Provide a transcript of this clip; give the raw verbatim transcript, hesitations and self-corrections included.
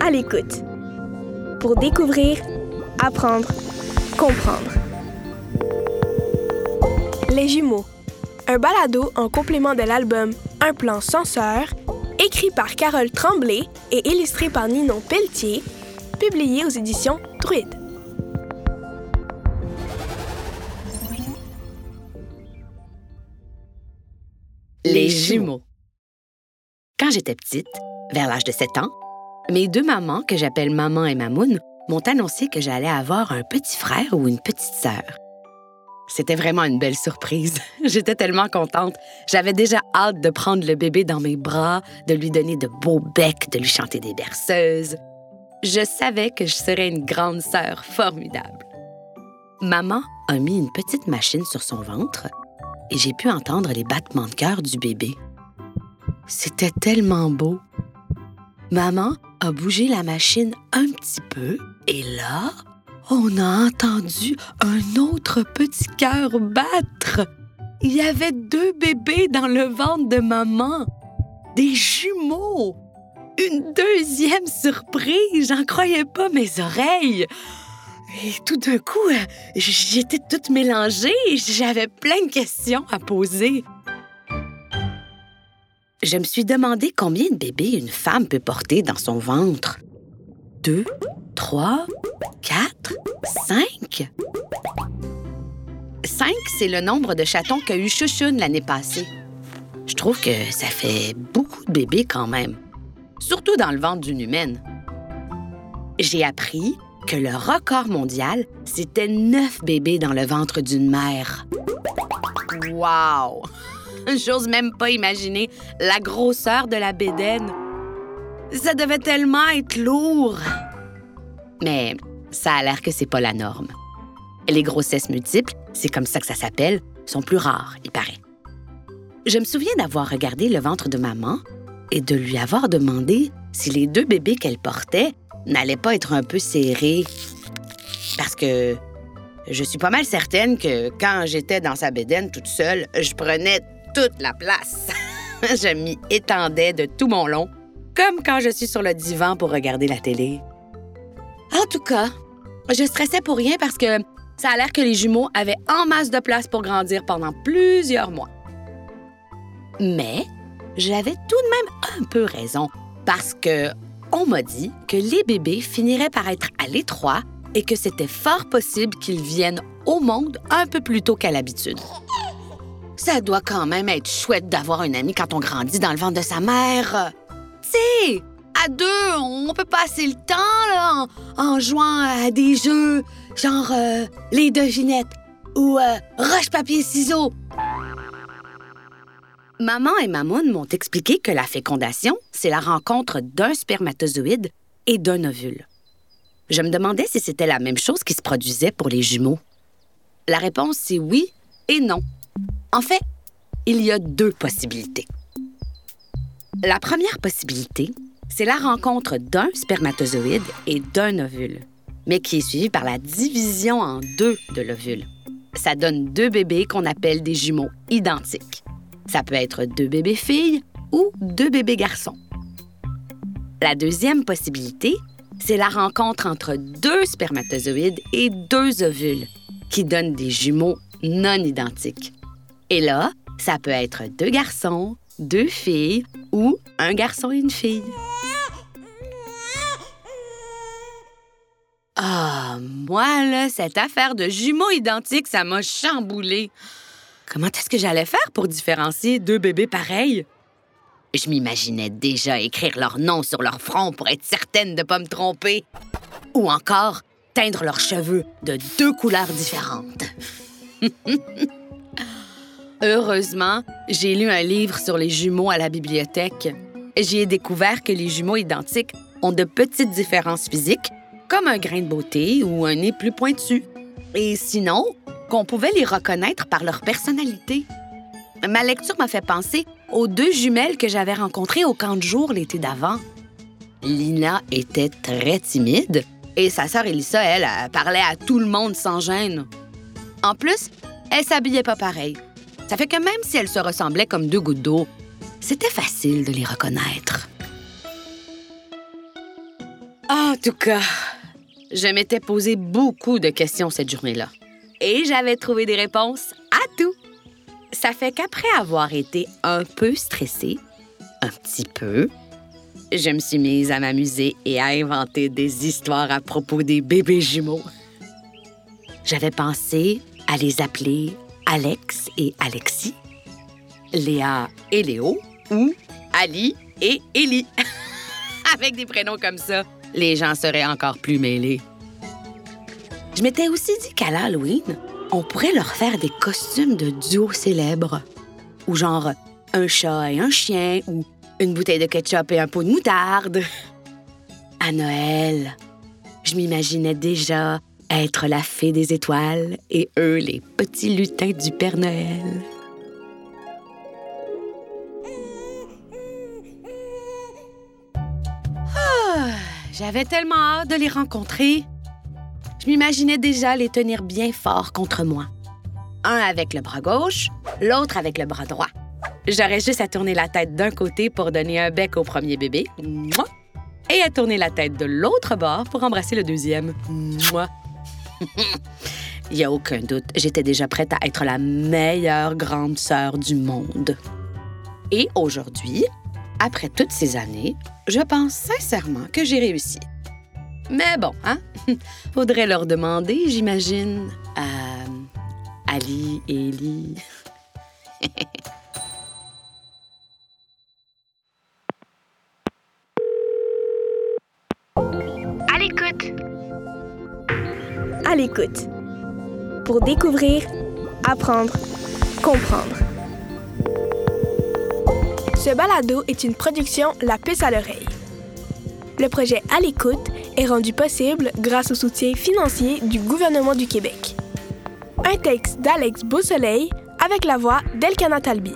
À l'écoute. Pour découvrir, apprendre, comprendre. Les jumeaux. Un balado en complément de l'album Un plan sans sœur, écrit par Carole Tremblay et illustré par Ninon Pelletier, publié aux éditions Druide. Les jumeaux. Quand j'étais petite, vers l'âge de sept ans, mes deux mamans, que j'appelle Maman et Mamoun, m'ont annoncé que j'allais avoir un petit frère ou une petite sœur. C'était vraiment une belle surprise. J'étais tellement contente. J'avais déjà hâte de prendre le bébé dans mes bras, de lui donner de beaux becs, de lui chanter des berceuses. Je savais que je serais une grande sœur formidable. Maman a mis une petite machine sur son ventre et j'ai pu entendre les battements de cœur du bébé. C'était tellement beau. Maman a bougé la machine un petit peu et là, on a entendu un autre petit cœur battre. Il y avait deux bébés dans le ventre de maman. Des jumeaux. Une deuxième surprise. J'en croyais pas mes oreilles. Et tout d'un coup, j'étais toute mélangée et j'avais plein de questions à poser. Je me suis demandé combien de bébés une femme peut porter dans son ventre. Deux? Trois, quatre, cinq. Cinq, c'est le nombre de chatons qu'a eu Chouchoune l'année passée. Je trouve que ça fait beaucoup de bébés quand même, surtout dans le ventre d'une humaine. J'ai appris que le record mondial, c'était neuf bébés dans le ventre d'une mère. Wow! J'ose même pas imaginer la grosseur de la bédaine. Ça devait tellement être lourd! Mais ça a l'air que c'est pas la norme. Les grossesses multiples, c'est comme ça que ça s'appelle, sont plus rares, il paraît. Je me souviens d'avoir regardé le ventre de maman et de lui avoir demandé si les deux bébés qu'elle portait n'allaient pas être un peu serrés. Parce que je suis pas mal certaine que quand j'étais dans sa bédaine toute seule, je prenais toute la place. Je m'y étendais de tout mon long, comme quand je suis sur le divan pour regarder la télé. En tout cas, je stressais pour rien parce que ça a l'air que les jumeaux avaient en masse de place pour grandir pendant plusieurs mois. Mais j'avais tout de même un peu raison parce que on m'a dit que les bébés finiraient par être à l'étroit et que c'était fort possible qu'ils viennent au monde un peu plus tôt qu'à l'habitude. Ça doit quand même être chouette d'avoir une amie quand on grandit dans le ventre de sa mère. Tu sais! À deux, on peut passer le temps là, en, en jouant à des jeux genre euh, les devinettes ou euh, roche-papier-ciseaux. Maman et Mamoun m'ont expliqué que la fécondation, c'est la rencontre d'un spermatozoïde et d'un ovule. Je me demandais si c'était la même chose qui se produisait pour les jumeaux. La réponse, c'est oui et non. En fait, il y a deux possibilités. La première possibilité, c'est la rencontre d'un spermatozoïde et d'un ovule, mais qui est suivie par la division en deux de l'ovule. Ça donne deux bébés qu'on appelle des jumeaux identiques. Ça peut être deux bébés filles ou deux bébés garçons. La deuxième possibilité, c'est la rencontre entre deux spermatozoïdes et deux ovules, qui donnent des jumeaux non identiques. Et là, ça peut être deux garçons, deux filles ou un garçon et une fille. Ah, moi, là, cette affaire de jumeaux identiques, ça m'a chamboulée. Comment est-ce que j'allais faire pour différencier deux bébés pareils? Je m'imaginais déjà écrire leur nom sur leur front pour être certaine de ne pas me tromper. Ou encore, teindre leurs cheveux de deux couleurs différentes. Heureusement, j'ai lu un livre sur les jumeaux à la bibliothèque. J'y ai découvert que les jumeaux identiques ont de petites différences physiques, comme un grain de beauté ou un nez plus pointu. Et sinon, qu'on pouvait les reconnaître par leur personnalité. Ma lecture m'a fait penser aux deux jumelles que j'avais rencontrées au camp de jour l'été d'avant. Lina était très timide et sa sœur Elisa, elle, elle parlait à tout le monde sans gêne. En plus, elle s'habillait pas pareil. Ça fait que même si elles se ressemblaient comme deux gouttes d'eau, c'était facile de les reconnaître. tout cas, je m'étais posé beaucoup de questions cette journée-là. Et j'avais trouvé des réponses à tout. Ça fait qu'après avoir été un peu stressée, un petit peu, je me suis mise à m'amuser et à inventer des histoires à propos des bébés jumeaux. J'avais pensé à les appeler Alex et Alexis, Léa et Léo, ou Ali et Élie. Avec des prénoms comme ça, les gens seraient encore plus mêlés. Je m'étais aussi dit qu'à l'Halloween, on pourrait leur faire des costumes de duo célèbres, ou genre un chat et un chien, ou une bouteille de ketchup et un pot de moutarde. À Noël, je m'imaginais déjà être la fée des étoiles et eux, les petits lutins du Père Noël. Ah, j'avais tellement hâte de les rencontrer. Je m'imaginais déjà les tenir bien fort contre moi. Un avec le bras gauche, l'autre avec le bras droit. J'aurais juste à tourner la tête d'un côté pour donner un bec au premier bébé, mouah, et à tourner la tête de l'autre bord pour embrasser le deuxième, mouah. Il n'y a aucun doute, j'étais déjà prête à être la meilleure grande sœur du monde. Et aujourd'hui, après toutes ces années, je pense sincèrement que j'ai réussi. Mais bon, hein? Faudrait leur demander, j'imagine, à Ali et Élie. À l'écoute. À l'écoute. Pour découvrir, apprendre, comprendre. Ce balado est une production La Puce à l'oreille. Le projet À l'écoute est rendu possible grâce au soutien financier du gouvernement du Québec. Un texte d'Alex Beausoleil avec la voix d'Elkana Talbi.